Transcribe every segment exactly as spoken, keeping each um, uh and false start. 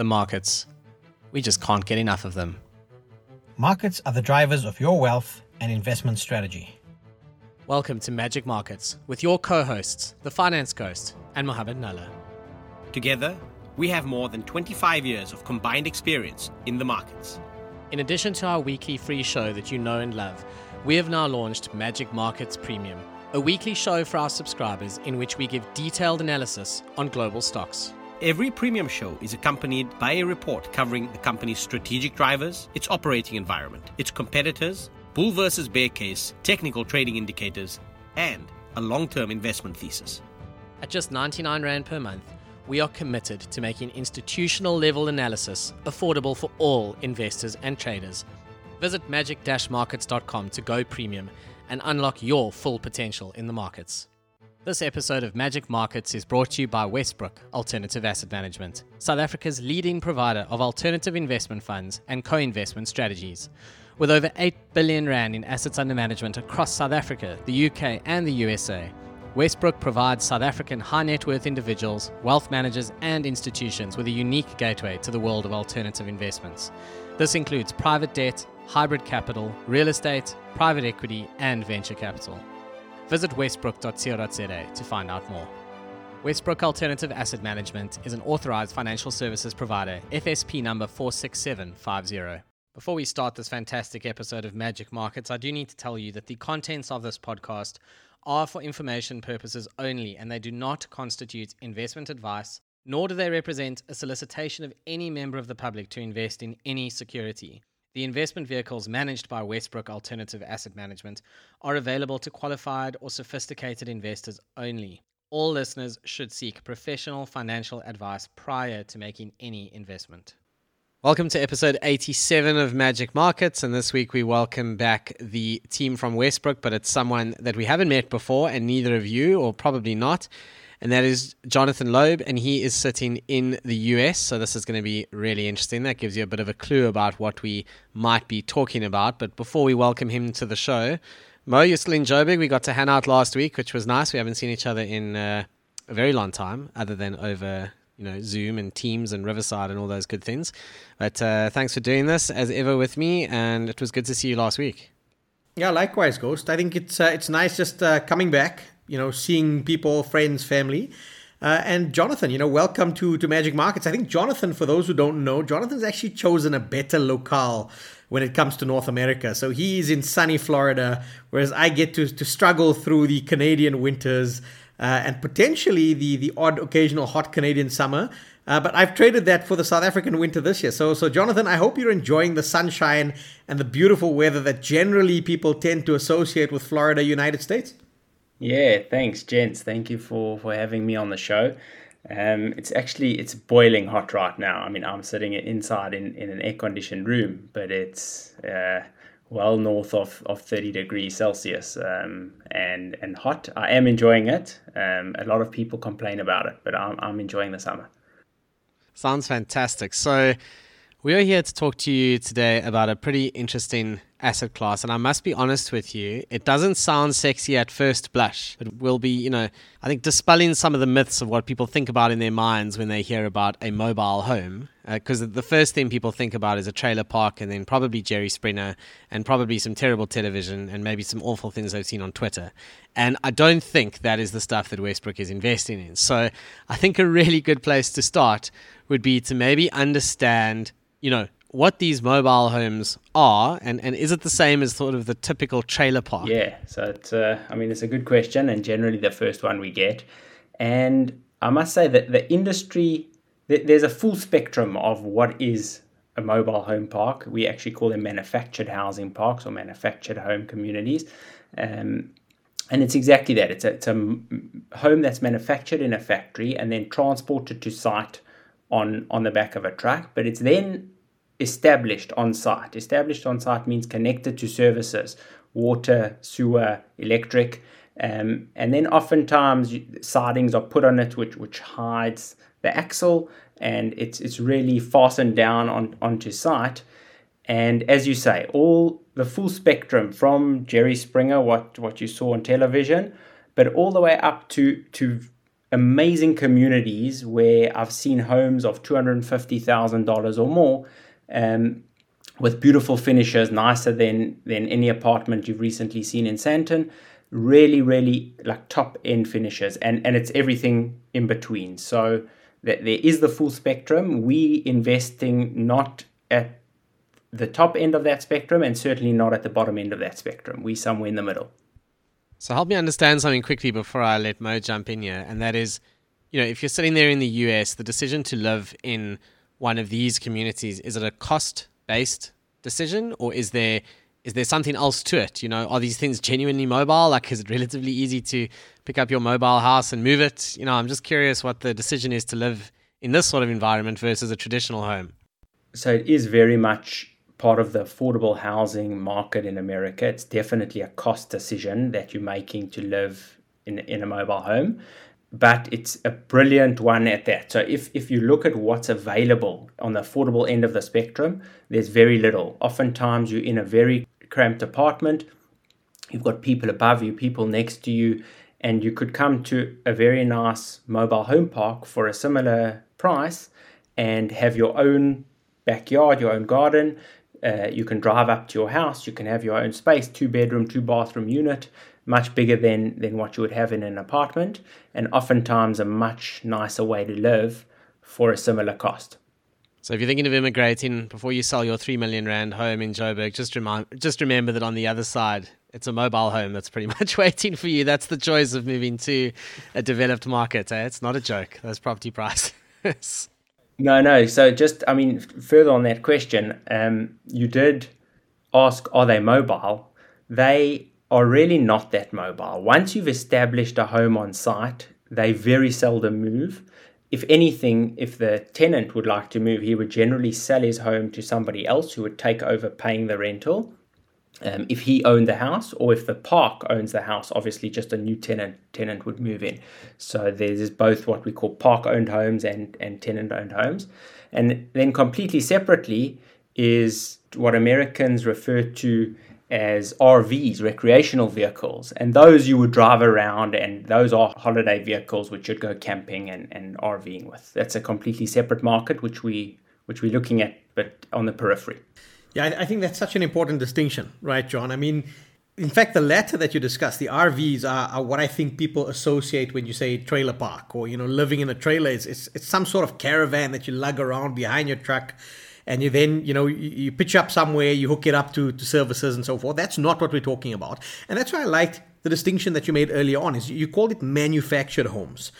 the markets. We just can't get enough of them. Markets are the drivers of your wealth and investment strategy. Welcome to Magic Markets with your co-hosts, the Finance Ghost and Mohammed Nalla. Together, we have more than twenty-five years of combined experience in the markets. In addition to our weekly free show that you know and love, we have now launched Magic Markets Premium, a weekly show for our subscribers in which we give detailed analysis on global stocks. Every premium show is accompanied by a report covering the company's strategic drivers, its operating environment, its competitors, bull versus bear case, technical trading indicators, and a long-term investment thesis. At just ninety-nine rand per month, we are committed to making institutional-level analysis affordable for all investors and traders. Visit magic dash markets dot com to go premium and unlock your full potential in the markets. This episode of Magic Markets is brought to you by Westbrook Alternative Asset Management, South Africa's leading provider of alternative investment funds and co-investment strategies. With over eight billion rand in assets under management across South Africa, the U K and the U S A, Westbrook provides South African high net worth individuals, wealth managers and institutions with a unique gateway to the world of alternative investments. This includes private debt, hybrid capital, real estate, private equity and venture capital. Visit westbrook dot co dot za to find out more. Westbrook Alternative Asset Management is an authorized financial services provider, F S P number four six seven five zero. Before we start this fantastic episode of Magic Markets, I do need to tell you that the contents of this podcast are for information purposes only, and they do not constitute investment advice, nor do they represent a solicitation of any member of the public to invest in any security. The investment vehicles managed by Westbrook Alternative Asset Management are available to qualified or sophisticated investors only. All listeners should seek professional financial advice prior to making any investment. Welcome to episode eighty-seven of Magic Markets, and this week we welcome back the team from Westbrook, but it's someone that we haven't met before and neither of you, or probably not, and that is Jonathan Loeb, and he is sitting in the U S, so this is going to be really interesting. That gives you a bit of a clue about what we might be talking about, but before we welcome him to the show, Mo, you're still in Joburg. We got to hang out last week, which was nice. We haven't seen each other in uh, a very long time, other than over you know Zoom and Teams and Riverside and all those good things, but uh, thanks for doing this, as ever, with me, and it was good to see you last week. Yeah, likewise, Ghost. I think it's, uh, it's nice just uh, coming back, you know, seeing people, friends, family. Uh, and Jonathan, you know, welcome to, to Magic Markets. I think Jonathan, for those who don't know, Jonathan's actually chosen a better locale when it comes to North America. So he is in sunny Florida, whereas I get to, to struggle through the Canadian winters uh, and potentially the, the odd occasional hot Canadian summer. Uh, but I've traded that for the South African winter this year. So, so Jonathan, I hope you're enjoying the sunshine and the beautiful weather that generally people tend to associate with Florida, United States. Yeah, thanks, gents. Thank you for, for having me on the show. Um, it's actually, it's boiling hot right now. I mean, I'm sitting inside in, in an air-conditioned room, but it's uh, well north of, of thirty degrees Celsius um, and, and hot. I am enjoying it. Um, a lot of people complain about it, but I'm, I'm enjoying the summer. Sounds fantastic. So we are here to talk to you today about a pretty interesting asset class, and I must be honest with you, it doesn't sound sexy at first blush. It will be, you know, I think dispelling some of the myths of what people think about in their minds when they hear about a mobile home, because uh, the first thing people think about is a trailer park, and then probably Jerry Springer, and probably some terrible television, and maybe some awful things I've seen on Twitter. And I don't think that is the stuff that Westbrook is investing in. So I think a really good place to start would be to maybe understand, you know, what these mobile homes are, and, and is it the same as sort of the typical trailer park? Yeah, so it's, uh, I mean, it's a good question, and generally the first one we get. And I must say that the industry, th- there's a full spectrum of what is a mobile home park. We actually call them manufactured housing parks or manufactured home communities. Um, and it's exactly that. It's a, it's a m- home that's manufactured in a factory and then transported to site on, on the back of a truck, but it's then established on site. Established on site means connected to services, water, sewer, electric, um, and then oftentimes sidings are put on it, which which hides the axle, and it's it's really fastened down on onto site. And as you say, all the full spectrum from Jerry Springer, what what you saw on television, but all the way up to to amazing communities where I've seen homes of two hundred fifty thousand dollars or more, um, with beautiful finishes, nicer than than any apartment you've recently seen in Sandton. Really, really like top end finishes, and and it's everything in between. So that there is the full spectrum. We investing not at the top end of that spectrum, and certainly not at the bottom end of that spectrum. We somewhere in the middle. So help me understand something quickly before I let Mo jump in here. And that is, you know, if you're sitting there in the U S, the decision to live in one of these communities, is it a cost-based decision, or is there is there something else to it? You know, are these things genuinely mobile? Like, is it relatively easy to pick up your mobile house and move it? You know, I'm just curious what the decision is to live in this sort of environment versus a traditional home. So it is very much part of the affordable housing market in America. It's definitely a cost decision that you're making to live in, in a mobile home, but it's a brilliant one at that. So if, if you look at what's available on the affordable end of the spectrum, there's very little. Oftentimes you're in a very cramped apartment, you've got people above you, people next to you, and you could come to a very nice mobile home park for a similar price and have your own backyard, your own garden. Uh, you can drive up to your house, you can have your own space, two bedroom, two bathroom unit, much bigger than, than what you would have in an apartment, and oftentimes a much nicer way to live for a similar cost. So if you're thinking of immigrating, before you sell your three million rand home in Joburg, just remind, just remember that on the other side, it's a mobile home that's pretty much waiting for you. That's the joys of moving to a developed market. Eh? It's not a joke, those property prices. No, no. So just, I mean, further on that question, um, you did ask, are they mobile? They are really not that mobile. Once you've established a home on site, they very seldom move. If anything, if the tenant would like to move, he would generally sell his home to somebody else who would take over paying the rental. Um, if he owned the house, or if the park owns the house, obviously just a new tenant tenant would move in. So there's both what we call park-owned homes and, and tenant-owned homes. And then completely separately is what Americans refer to as R Vs, recreational vehicles. And those you would drive around, and those are holiday vehicles which you'd go camping and, and RVing with. That's a completely separate market which, we, which we're looking at, but on the periphery. Yeah, I think that's such an important distinction, right, John? I mean, in fact, the latter that you discussed, the R Vs are, are what I think people associate when you say trailer park, or, you know, living in a trailer. It's, it's, it's some sort of caravan that you lug around behind your truck, and you then, you know, you, you pitch up somewhere, you hook it up to, to services and so forth. That's not what we're talking about. And that's why I liked the distinction that you made earlier on, is you called it manufactured homes.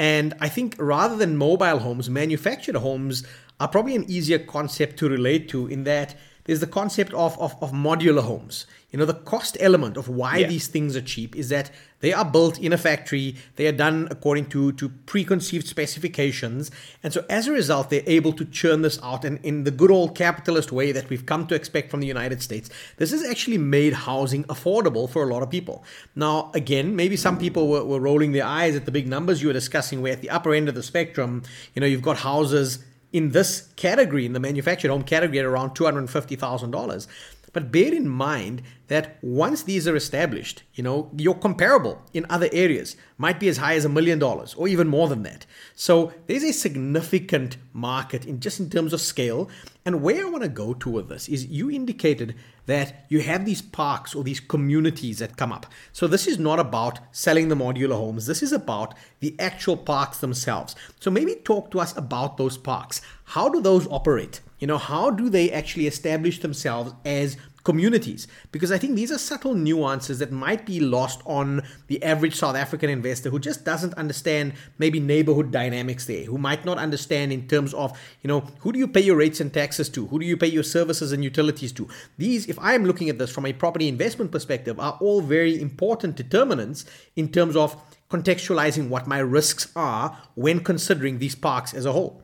And I think rather than mobile homes, manufactured homes are probably an easier concept to relate to, in that there's the concept of, of, of modular homes. You know, the cost element of why yeah. these things are cheap is that they are built in a factory. They are done according to, to preconceived specifications. And so as a result, they're able to churn this out. And in the good old capitalist way that we've come to expect from the United States, this has actually made housing affordable for a lot of people. Now, again, maybe some people were, were rolling their eyes at the big numbers you were discussing, where at the upper end of the spectrum, you know, you've got houses in this category, in the manufactured home category, at around two hundred fifty thousand dollars. But bear in mind that once these are established, you know, your comparable in other areas might be as high as a million dollars or even more than that. So there's a significant market in just in terms of scale. And where I want to go to with this is, you indicated that you have these parks or these communities that come up. So this is not about selling the modular homes. This is about the actual parks themselves. So maybe talk to us about those parks. How do those operate? You know, how do they actually establish themselves as communities? Because I think these are subtle nuances that might be lost on the average South African investor who just doesn't understand maybe neighborhood dynamics there, who might not understand in terms of, you know, who do you pay your rates and taxes to? Who do you pay your services and utilities to? These, if I'm looking at this from a property investment perspective, are all very important determinants in terms of contextualizing what my risks are when considering these parks as a whole.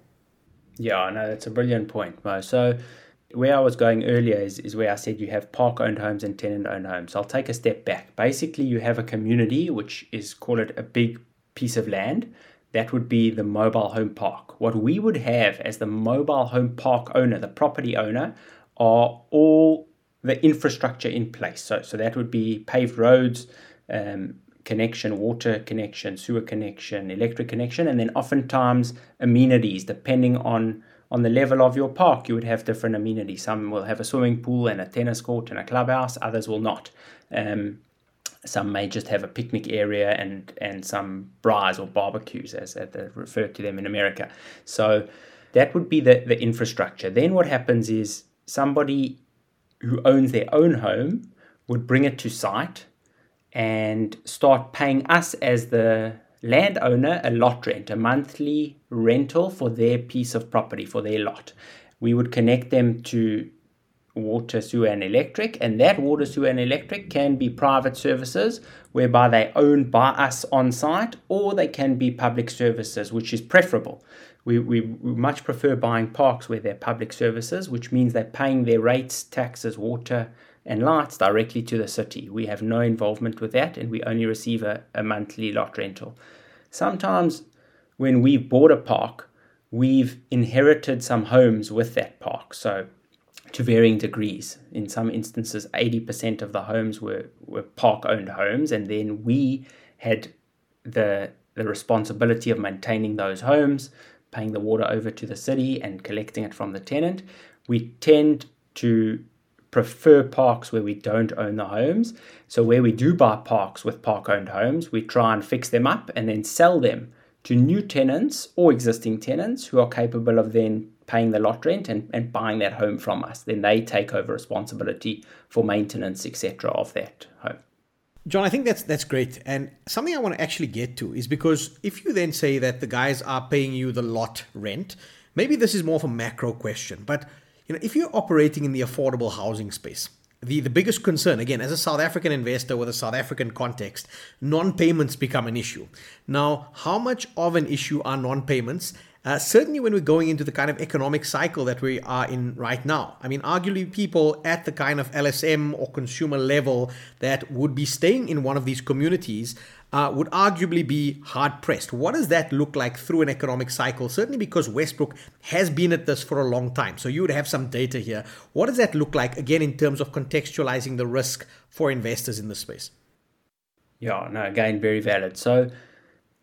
Yeah, no, that's a brilliant point, Mo. So where I was going earlier is, is where I said you have park-owned homes and tenant-owned homes. So I'll take a step back. Basically, you have a community, which is, call it a big piece of land. That would be the mobile home park. What we would have as the mobile home park owner, the property owner, are all the infrastructure in place. So, so that would be paved roads, um, connection, water connection, sewer connection, electric connection, and then oftentimes amenities. Depending on, on the level of your park, you would have different amenities. Some will have a swimming pool and a tennis court and a clubhouse, others will not. Um, some may just have a picnic area and, and some braais or barbecues, as they refer to them in America. So that would be the, the infrastructure. Then what happens is somebody who owns their own home would bring it to site and start paying us as the landowner a lot rent, a monthly rental for their piece of property, for their lot. We would connect them to water, sewer and electric, and that water, sewer and electric can be private services whereby they own by us on site, or they can be public services, which is preferable. We, we, we much prefer buying parks where they're public services, which means they're paying their rates, taxes, water and lights directly to the city. We have no involvement with that, and we only receive a, a monthly lot rental. Sometimes when we've bought a park, we've inherited some homes with that park, so to varying degrees. In some instances, eighty percent of the homes were, were park-owned homes, and then we had the, the responsibility of maintaining those homes, paying the water over to the city and collecting it from the tenant. We tend to prefer parks where we don't own the homes. So where we do buy parks with park-owned homes, we try and fix them up and then sell them to new tenants or existing tenants who are capable of then paying the lot rent and, and buying that home from us. Then they take over responsibility for maintenance, et cetera, of that home. John, I think that's that's great. And something I want to actually get to is, because if you then say that the guys are paying you the lot rent, maybe this is more of a macro question, but you know, if you're operating in the affordable housing space, the, the biggest concern, again, as a South African investor with a South African context, non-payments become an issue. Now, how much of an issue are non-payments? Uh, certainly when we're going into the kind of economic cycle that we are in right now. I mean, arguably people at the kind of L S M or consumer level that would be staying in one of these communities uh, would arguably be hard-pressed. What does that look like through an economic cycle? Certainly because Westbrook has been at this for a long time, so you would have some data here. What does that look like, again, in terms of contextualizing the risk for investors in this space? Yeah, no, again, very valid. So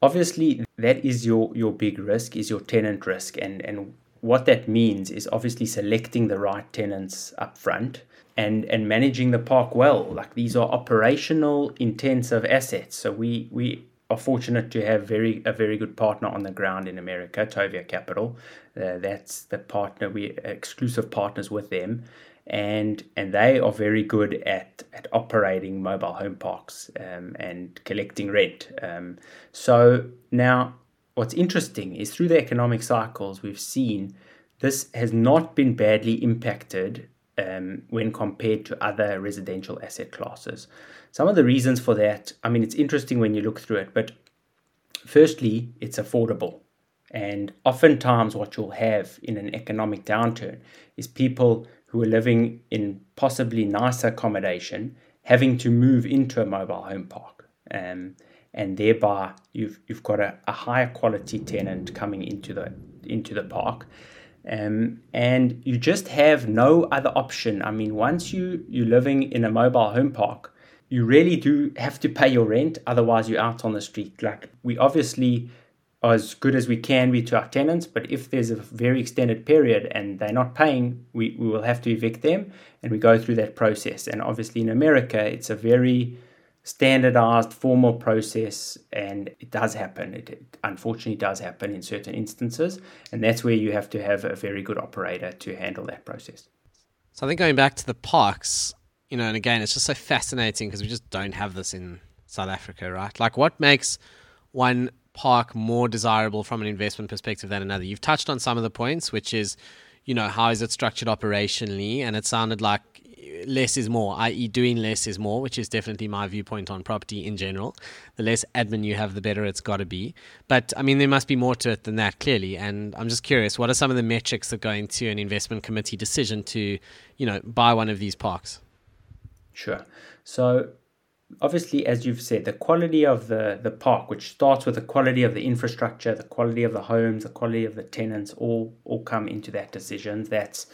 obviously, that is your, your big risk, is your tenant risk. And, and what that means is obviously selecting the right tenants up front and, and managing the park well. Like, these are operational intensive assets. So we, we are fortunate to have very a very good partner on the ground in America, Tovia Capital. Uh, that's the partner, we're exclusive partners with them. And and they are very good at, at operating mobile home parks um, and collecting rent. Um, so now what's interesting is, through the economic cycles we've seen, this has not been badly impacted um, when compared to other residential asset classes. Some of the reasons for that, I mean, it's interesting when you look through it, but firstly, it's affordable. And oftentimes what you'll have in an economic downturn is people who are living in possibly nicer accommodation having to move into a mobile home park. Um, and thereby you've you've got a, a higher quality tenant coming into the into the park. Um, and you just have no other option. I mean, once you, you're living in a mobile home park, you really do have to pay your rent, otherwise you're out on the street. Like, we obviously are as good as we can be to our tenants, but if there's a very extended period and they're not paying, we, we will have to evict them, and we go through that process. And obviously in America, it's a very standardized, formal process, and it does happen. It, it unfortunately does happen in certain instances, and that's where you have to have a very good operator to handle that process. So I think going back to the parks, you know, and again, it's just so fascinating because we just don't have this in South Africa, right? Like, what makes one park more desirable from an investment perspective than another? You've touched on some of the points, which is, you know, how is it structured operationally? And it sounded like less is more, that is doing less is more, which is definitely my viewpoint on property in general. The less admin you have, the better it's got to be. But I mean, there must be more to it than that, clearly. And I'm just curious, what are some of the metrics that go into an investment committee decision to, you know, buy one of these parks? Sure. So obviously, as you've said, the quality of the, the park, which starts with the quality of the infrastructure, the quality of the homes, the quality of the tenants, all all come into that decision. That's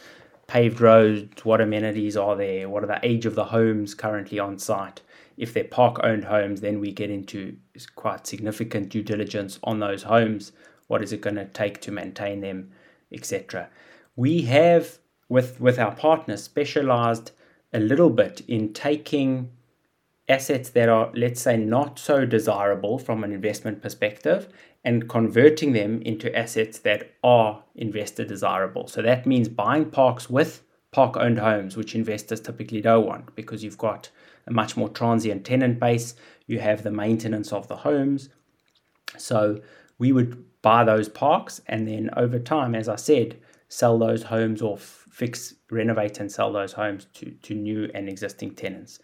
paved roads, what amenities are there, what are the age of the homes currently on site. If they're park-owned homes, then we get into quite significant due diligence on those homes. What is it going to take to maintain them, et cetera. We have, with, with our partners, specialized a little bit in taking assets that are, let's say, not so desirable from an investment perspective and converting them into assets that are investor desirable. So that means buying parks with park-owned homes, which investors typically don't want because you've got a much more transient tenant base. You have the maintenance of the homes. So we would buy those parks and then over time, as I said, sell those homes or f- fix, renovate and sell those homes to, to new and existing tenants.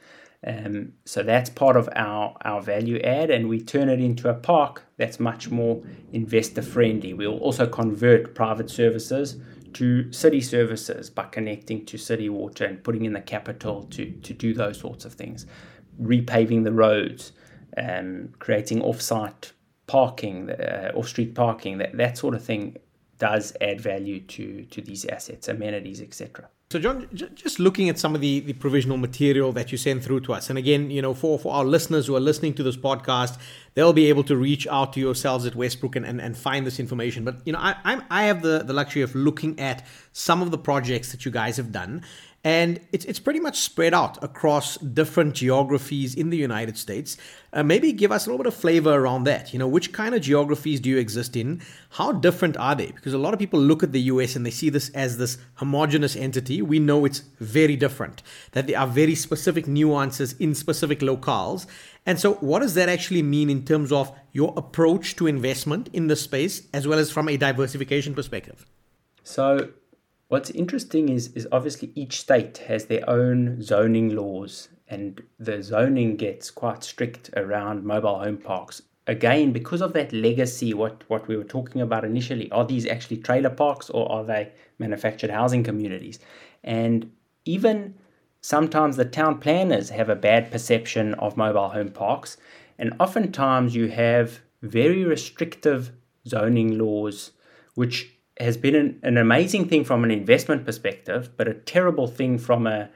Um, so that's part of our, our value add, and we turn it into a park that's much more investor friendly. We'll also convert private services to city services by connecting to city water and putting in the capital to, to do those sorts of things. Repaving the roads, um, creating off-site parking, uh, off-street parking, that, that sort of thing does add value to, to these assets, amenities, et cetera. So John, just looking at some of the, the provisional material that you send through to us, and again, you know, for, for our listeners who are listening to this podcast, they'll be able to reach out to yourselves at Westbrook and, and, and find this information. But, you know, I I'm, I have the, the luxury of looking at some of the projects that you guys have done, and it's it's pretty much spread out across different geographies in the United States. Uh, maybe give us a little bit of flavor around that. You know, which kind of geographies do you exist in? How different are they? Because a lot of people look at the U S and they see this as this homogenous entity. We know it's very different, that there are very specific nuances in specific locales. And so what does that actually mean in terms of your approach to investment in this space, as well as from a diversification perspective? So what's interesting is, is obviously each state has their own zoning laws, and the zoning gets quite strict around mobile home parks. Again, because of that legacy, what, what we were talking about initially, are these actually trailer parks or are they manufactured housing communities? And even sometimes the town planners have a bad perception of mobile home parks, and oftentimes you have very restrictive zoning laws, which has been an, an amazing thing from an investment perspective, but a terrible thing from a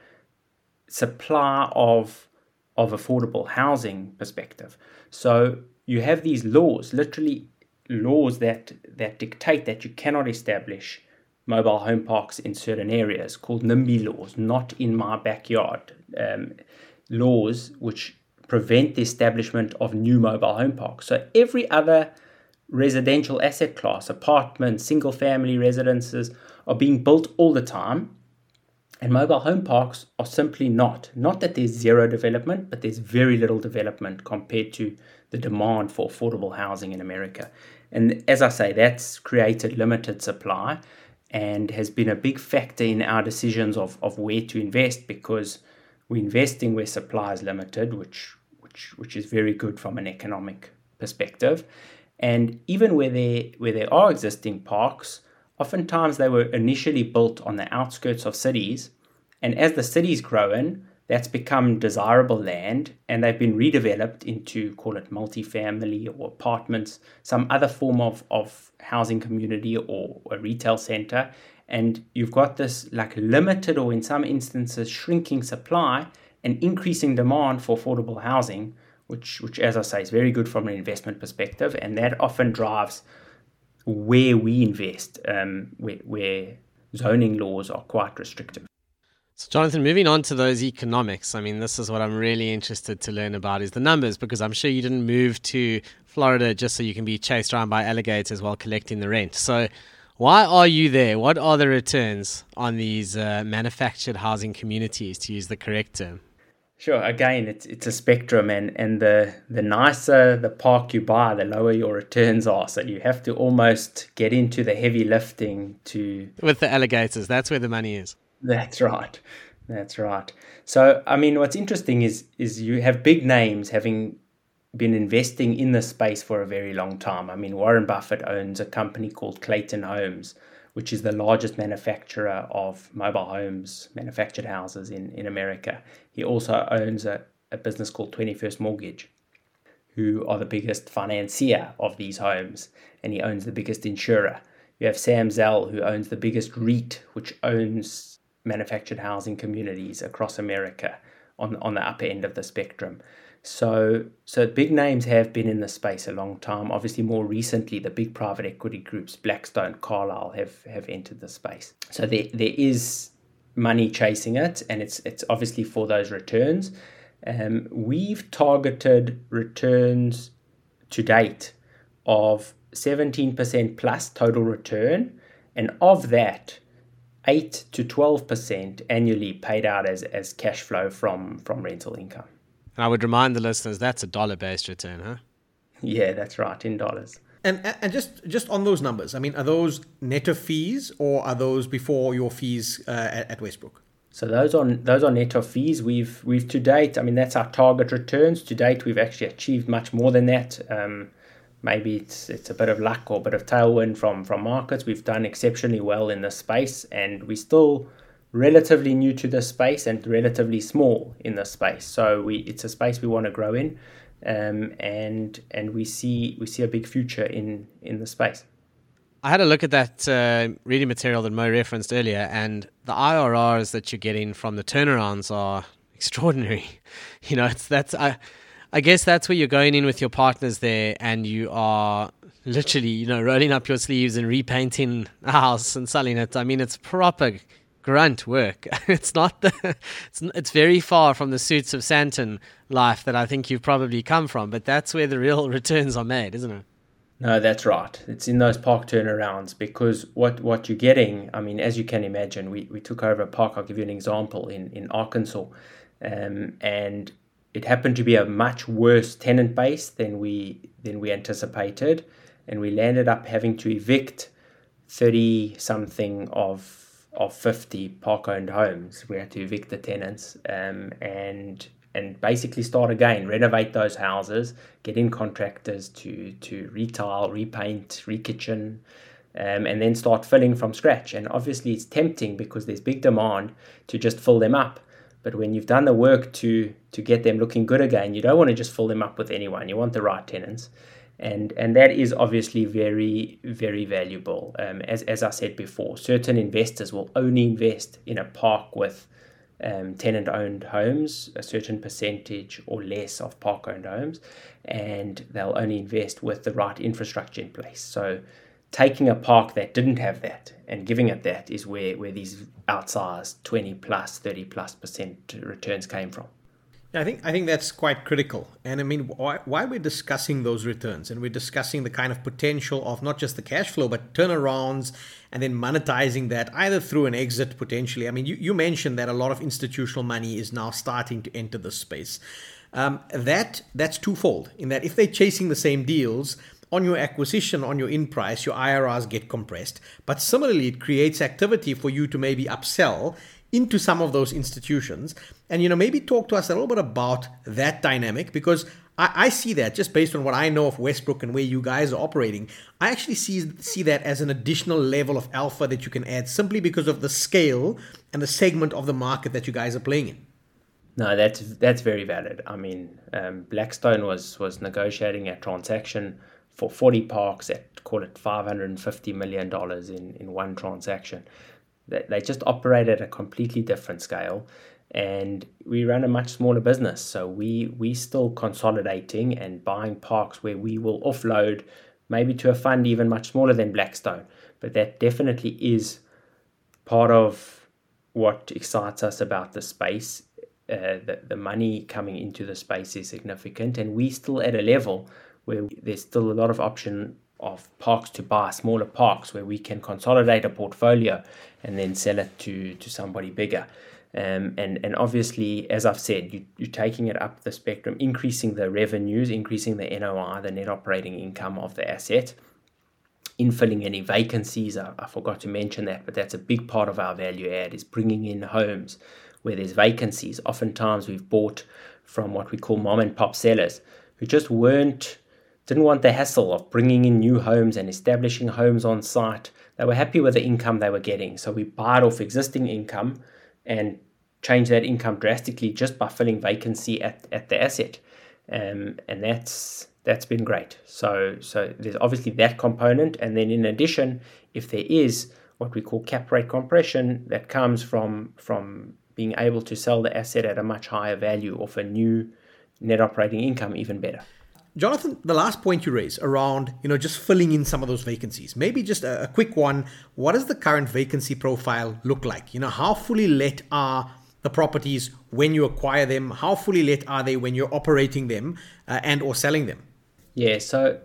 supply of, of affordable housing perspective. So you have these laws, literally laws that, that dictate that you cannot establish mobile home parks in certain areas, called NIMBY laws, not in my backyard, um, laws which prevent the establishment of new mobile home parks. So every other residential asset class, apartments, single family residences, are being built all the time, and mobile home parks are simply not. Not that there's zero development, but there's very little development compared to the demand for affordable housing in America. And as I say, that's created limited supply and has been a big factor in our decisions of, of where to invest, because we're investing where supply is limited, which which which is very good from an economic perspective. And even where there, where there are existing parks, oftentimes they were initially built on the outskirts of cities. And as the cities grow in, that's become desirable land, and they've been redeveloped into, call it multifamily or apartments, some other form of, of housing community or a retail center. And you've got this like limited, or in some instances, shrinking supply and increasing demand for affordable housing, Which, which, as I say, is very good from an investment perspective, and that often drives where we invest, um, where, where zoning laws are quite restrictive. So, Jonathan, moving on to those economics, I mean, this is what I'm really interested to learn about, is the numbers, because I'm sure you didn't move to Florida just so you can be chased around by alligators while collecting the rent. So why are you there? What are the returns on these uh, manufactured housing communities, to use the correct term? Sure. Again, it's it's a spectrum, and, and the, the nicer the park you buy, the lower your returns are. So you have to almost get into the heavy lifting to... With the alligators, that's where the money is. That's right. That's right. So, I mean, what's interesting is is you have big names having been investing in this space for a very long time. I mean, Warren Buffett owns a company called Clayton Homes, which is the largest manufacturer of mobile homes, manufactured houses in, in America. He also owns a, a business called twenty-first Mortgage, who are the biggest financier of these homes, and he owns the biggest insurer. You have Sam Zell, who owns the biggest REIT, which owns manufactured housing communities across America on, on the upper end of the spectrum. So, so big names have been in the space a long time. Obviously, more recently, the big private equity groups, Blackstone, Carlyle, have, have entered the space. So there, there is money chasing it, and it's it's obviously for those returns. Um, we've targeted returns to date of seventeen percent plus total return, and of that, eight to twelve percent annually paid out as, as cash flow from, from rental income. And I would remind the listeners, that's a dollar-based return, huh? Yeah, that's right, in dollars. And and just, just on those numbers, I mean, are those net of fees or are those before your fees uh, at, at Westbrook? So those are those are net of fees. We've we've to date, I mean, that's our target returns. To date, we've actually achieved much more than that. Um, maybe it's it's a bit of luck or a bit of tailwind from from markets. We've done exceptionally well in this space, and we still relatively new to this space and relatively small in this space. So we it's a space we want to grow in, um, and and we see we see a big future in in the space. I had a look at that uh, reading material that Mo referenced earlier, and the I R Rs that you're getting from the turnarounds are extraordinary. You know, it's that's I, I guess that's where you're going in with your partners there, and you are literally, you know, rolling up your sleeves and repainting a house and selling it. I mean, it's proper grunt work. It's not the, it's, it's very far from the suits of Santon life that I think you've probably come from, but that's where the real returns are made, isn't it? No, that's right. It's in those park turnarounds, because what, what you're getting, I mean, as you can imagine, we, we took over a park. I'll give you an example in, in Arkansas, um, and it happened to be a much worse tenant base than we than we anticipated, and we landed up having to evict thirty-something of of fifty park-owned homes. We had to evict the tenants um, and and basically start again, renovate those houses, get in contractors to to retile, repaint, re-kitchen, um, and then start filling from scratch. And obviously it's tempting because there's big demand to just fill them up. But when you've done the work to to get them looking good again, you don't want to just fill them up with anyone. You want the right tenants. And and that is obviously very, very valuable. Um, as, as I said before, certain investors will only invest in a park with um, tenant-owned homes, a certain percentage or less of park-owned homes, and they'll only invest with the right infrastructure in place. So taking a park that didn't have that and giving it that is where, where these outsized twenty plus, thirty plus percent returns came from. I think I think that's quite critical. And I mean, why, why we're discussing those returns, and we're discussing the kind of potential of not just the cash flow, but turnarounds and then monetizing that either through an exit potentially. I mean, you, you mentioned that a lot of institutional money is now starting to enter this space. Um, that that's twofold in that if they're chasing the same deals, on your acquisition, on your in-price, your I R Rs get compressed. But similarly, it creates activity for you to maybe upsell into some of those institutions. And, you know, maybe talk to us a little bit about that dynamic, because I, I see that just based on what I know of Westbrook and where you guys are operating. I actually see see that as an additional level of alpha that you can add simply because of the scale and the segment of the market that you guys are playing in. No, that's that's very valid. I mean, um, Blackstone was was negotiating a transaction for forty parks at, call it five hundred fifty million dollars in, in one transaction. They just operate at a completely different scale, and we run a much smaller business. So we we still consolidating and buying parks where we will offload maybe to a fund even much smaller than Blackstone. But that definitely is part of what excites us about the space. Uh, the, the money coming into the space is significant, and we still at a level where there's still a lot of option of parks to buy, smaller parks where we can consolidate a portfolio and then sell it to to somebody bigger. Um, and, and obviously, as I've said, you, you're taking it up the spectrum, increasing the revenues, increasing the N O I, the net operating income of the asset, infilling any vacancies. I, I forgot to mention that, but that's a big part of our value add is bringing in homes where there's vacancies. Oftentimes we've bought from what we call mom and pop sellers who just weren't didn't want the hassle of bringing in new homes and establishing homes on site. They were happy with the income they were getting. So we buy it off existing income and change that income drastically just by filling vacancy at, at the asset. Um, and that's that's been great. So, so there's obviously that component. And then in addition, if there is what we call cap rate compression that comes from from being able to sell the asset at a much higher value of a new net operating income, even better. Jonathan, the last point you raise around, you know, just filling in some of those vacancies, maybe just a, a quick one. What does the current vacancy profile look like? You know, how fully let are the properties when you acquire them? How fully let are they when you're operating them uh, and or selling them? Yeah, so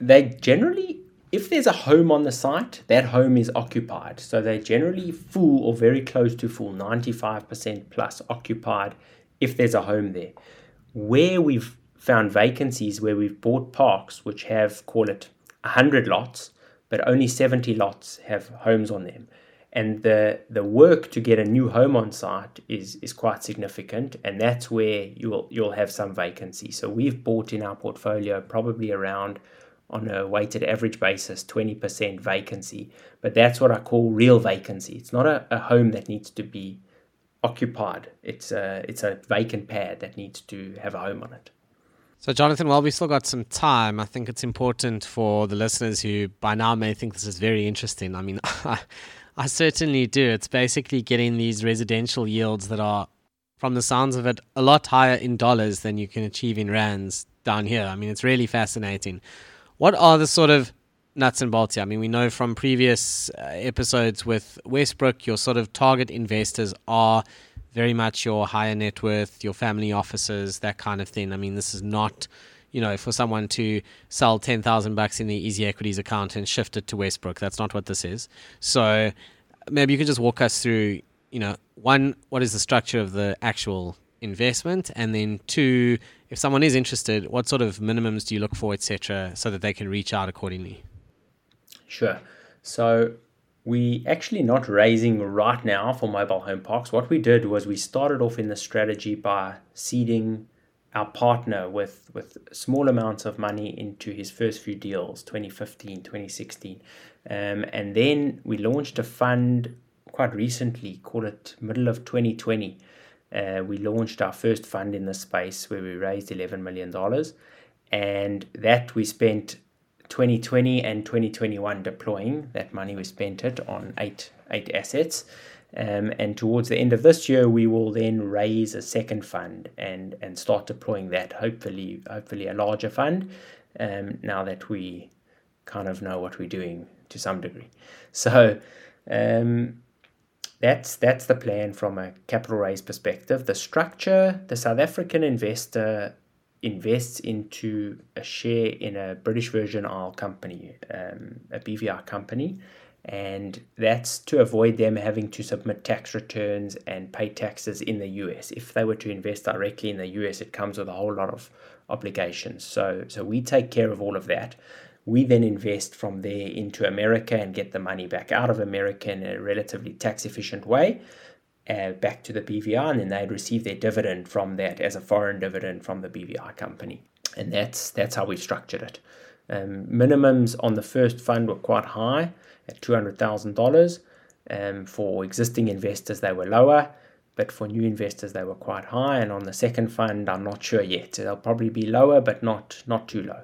they generally, if there's a home on the site, that home is occupied. So they're generally full or very close to full, ninety-five percent plus occupied if there's a home there. Where we've found vacancies, where we've bought parks which have, call it one hundred lots, but only seventy lots have homes on them. And the the work to get a new home on site is is quite significant, and that's where you'll you'll have some vacancy. So we've bought in our portfolio probably around, on a weighted average basis, twenty percent vacancy, but that's what I call real vacancy. It's not a, a home that needs to be occupied. It's a, it's a vacant pad that needs to have a home on it. So Jonathan, while we've still got some time, I think it's important for the listeners who by now may think this is very interesting. I mean, I certainly do. It's basically getting these residential yields that are, from the sounds of it, a lot higher in dollars than you can achieve in rands down here. I mean, it's really fascinating. What are the sort of nuts and bolts here? I mean, we know from previous episodes with Westbrook, your sort of target investors are very much your higher net worth, your family offices, that kind of thing. I mean, this is not, you know, for someone to sell ten thousand bucks in the Easy Equities account and shift it to Westbrook. That's not what this is. So maybe you can just walk us through, you know, one, what is the structure of the actual investment? And then two, if someone is interested, what sort of minimums do you look for, et cetera, so that they can reach out accordingly? Sure. So we actually not raising right now for mobile home parks. What we did was we started off in the strategy by seeding our partner with, with small amounts of money into his first few deals, twenty fifteen, twenty sixteen. Um, and then we launched a fund quite recently, call it middle of twenty twenty. Uh, we launched our first fund in this space where we raised eleven million dollars. And that we spent twenty twenty and twenty twenty-one deploying. That money we spent it on eight eight assets. Um, and towards the end of this year, we will then raise a second fund and and start deploying that, hopefully hopefully a larger fund, um, now that we kind of know what we're doing to some degree. So um, that's, that's the plan from a capital raise perspective. The structure, the South African investor invests into a share in a British Virgin Isle company, um, a B V I company. And that's to avoid them having to submit tax returns and pay taxes in the U S. If they were to invest directly in the U S, it comes with a whole lot of obligations. So, so we take care of all of that. We then invest from there into America and get the money back out of America in a relatively tax efficient way, uh, back to the B V I, and then they'd receive their dividend from that as a foreign dividend from the B V I company. And that's that's how we structured it. Um, minimums on the first fund were quite high at two hundred thousand dollars. Um, for existing investors, they were lower, but for new investors, they were quite high. And on the second fund, I'm not sure yet. They'll probably be lower, but not not too low.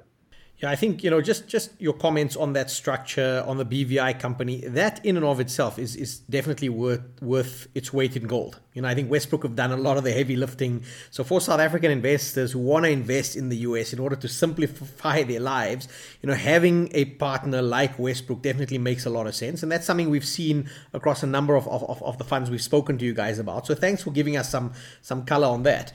Yeah, I think, you know, just, just your comments on that structure, on the B V I company, that in and of itself is is definitely worth worth its weight in gold. You know, I think Westbrook have done a lot of the heavy lifting. So for South African investors who want to invest in the U S in order to simplify their lives, you know, having a partner like Westbrook definitely makes a lot of sense. And that's something we've seen across a number of, of, of the funds we've spoken to you guys about. So thanks for giving us some some color on that.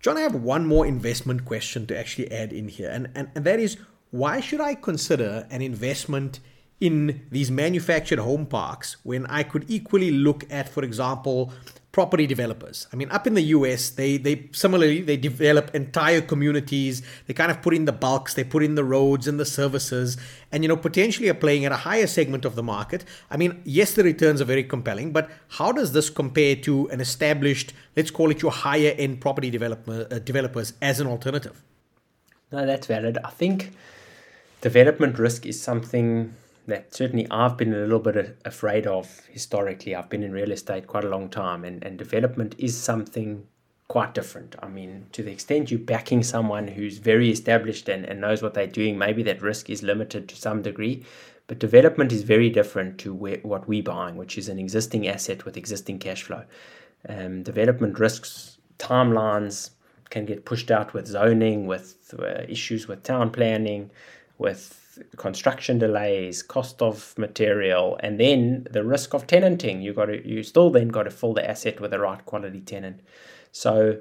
John, I have one more investment question to actually add in here. And, and, and that is, why should I consider an investment in these manufactured home parks when I could equally look at, for example, property developers? I mean, up in the U S, they they similarly, they develop entire communities. They kind of put in the bulks, they put in the roads and the services, and, you know, potentially are playing at a higher segment of the market. I mean, yes, the returns are very compelling, but how does this compare to an established, let's call it your higher end property developer, uh, developers as an alternative? No, that's valid. I think development risk is something that certainly I've been a little bit afraid of historically. I've been in real estate quite a long time, and, and development is something quite different. I mean, to the extent you're backing someone who's very established and, and knows what they're doing, maybe that risk is limited to some degree. But development is very different to where, what we're buying, which is an existing asset with existing cash flow. Um, development risks, timelines can get pushed out with zoning, with uh, issues with town planning, with construction delays, cost of material, and then the risk of tenanting. You got to, you still then got to fill the asset with the right quality tenant. So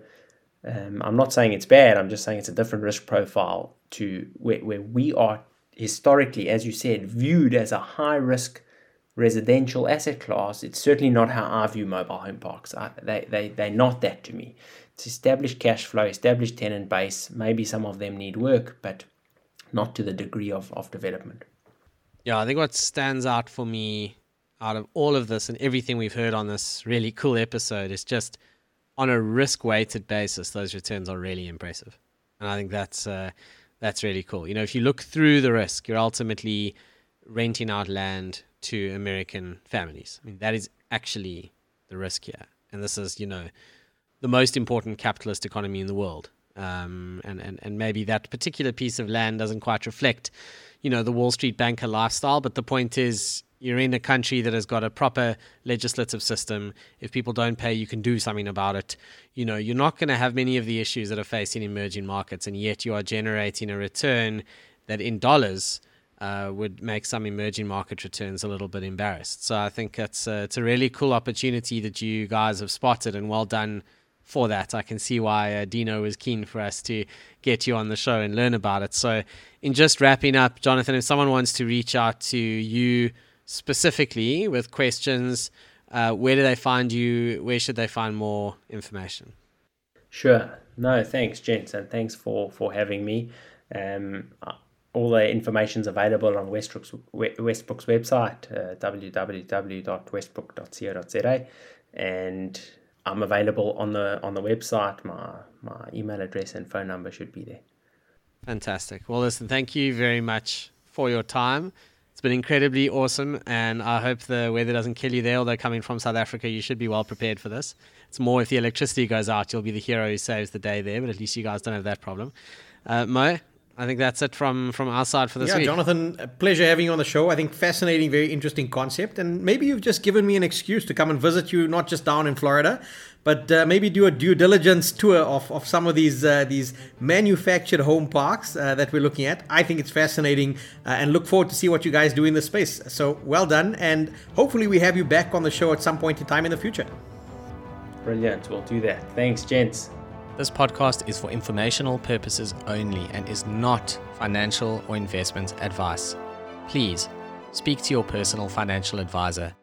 um, I'm not saying it's bad. I'm just saying it's a different risk profile to where, where we are historically, as you said, viewed as a high-risk residential asset class. It's certainly not how I view mobile home parks. I, they, they, they're not that to me. It's established cash flow, established tenant base. Maybe some of them need work, but not to the degree of, of development. Yeah, I think what stands out for me out of all of this and everything we've heard on this really cool episode is just on a risk-weighted basis, those returns are really impressive. And I think that's... Uh, That's really cool. You know, if you look through the risk, you're ultimately renting out land to American families. I mean, that is actually the risk here. And this is, you know, the most important capitalist economy in the world. Um, and, and, and maybe that particular piece of land doesn't quite reflect, you know, the Wall Street banker lifestyle. But the point is, you're in a country that has got a proper legislative system. If people don't pay, you can do something about it. You know, you're not going to have many of the issues that are facing emerging markets, and yet you are generating a return that in dollars uh, would make some emerging market returns a little bit embarrassed. So I think that's a, it's a really cool opportunity that you guys have spotted, and well done for that. I can see why uh, Dino was keen for us to get you on the show and learn about it. So in just wrapping up, Jonathan, if someone wants to reach out to you specifically with questions, uh, where do they find you? Where should they find more information? Sure. No, thanks, gents, and thanks for, for having me. Um, all the information's available on Westbrook's, Westbrook's website, uh, w w w dot westbrook dot co dot z a, and I'm available on the on the website. My my email address and phone number should be there. Fantastic. Well, listen, thank you very much for your time. It's been incredibly awesome, and I hope the weather doesn't kill you there. Although coming from South Africa, you should be well prepared for this. It's more if the electricity goes out, you'll be the hero who saves the day there, but at least you guys don't have that problem. Uh, Mo, I think that's it from, from our side for this yeah, week. Yeah, Jonathan, a pleasure having you on the show. I think fascinating, very interesting concept, and maybe you've just given me an excuse to come and visit you, not just down in Florida, but uh, maybe do a due diligence tour of, of some of these uh, these manufactured home parks uh, that we're looking at. I think it's fascinating uh, and look forward to see what you guys do in this space. So well done, and hopefully we have you back on the show at some point in time in the future. Brilliant, we'll do that. Thanks, gents. This podcast is for informational purposes only and is not financial or investment advice. Please speak to your personal financial advisor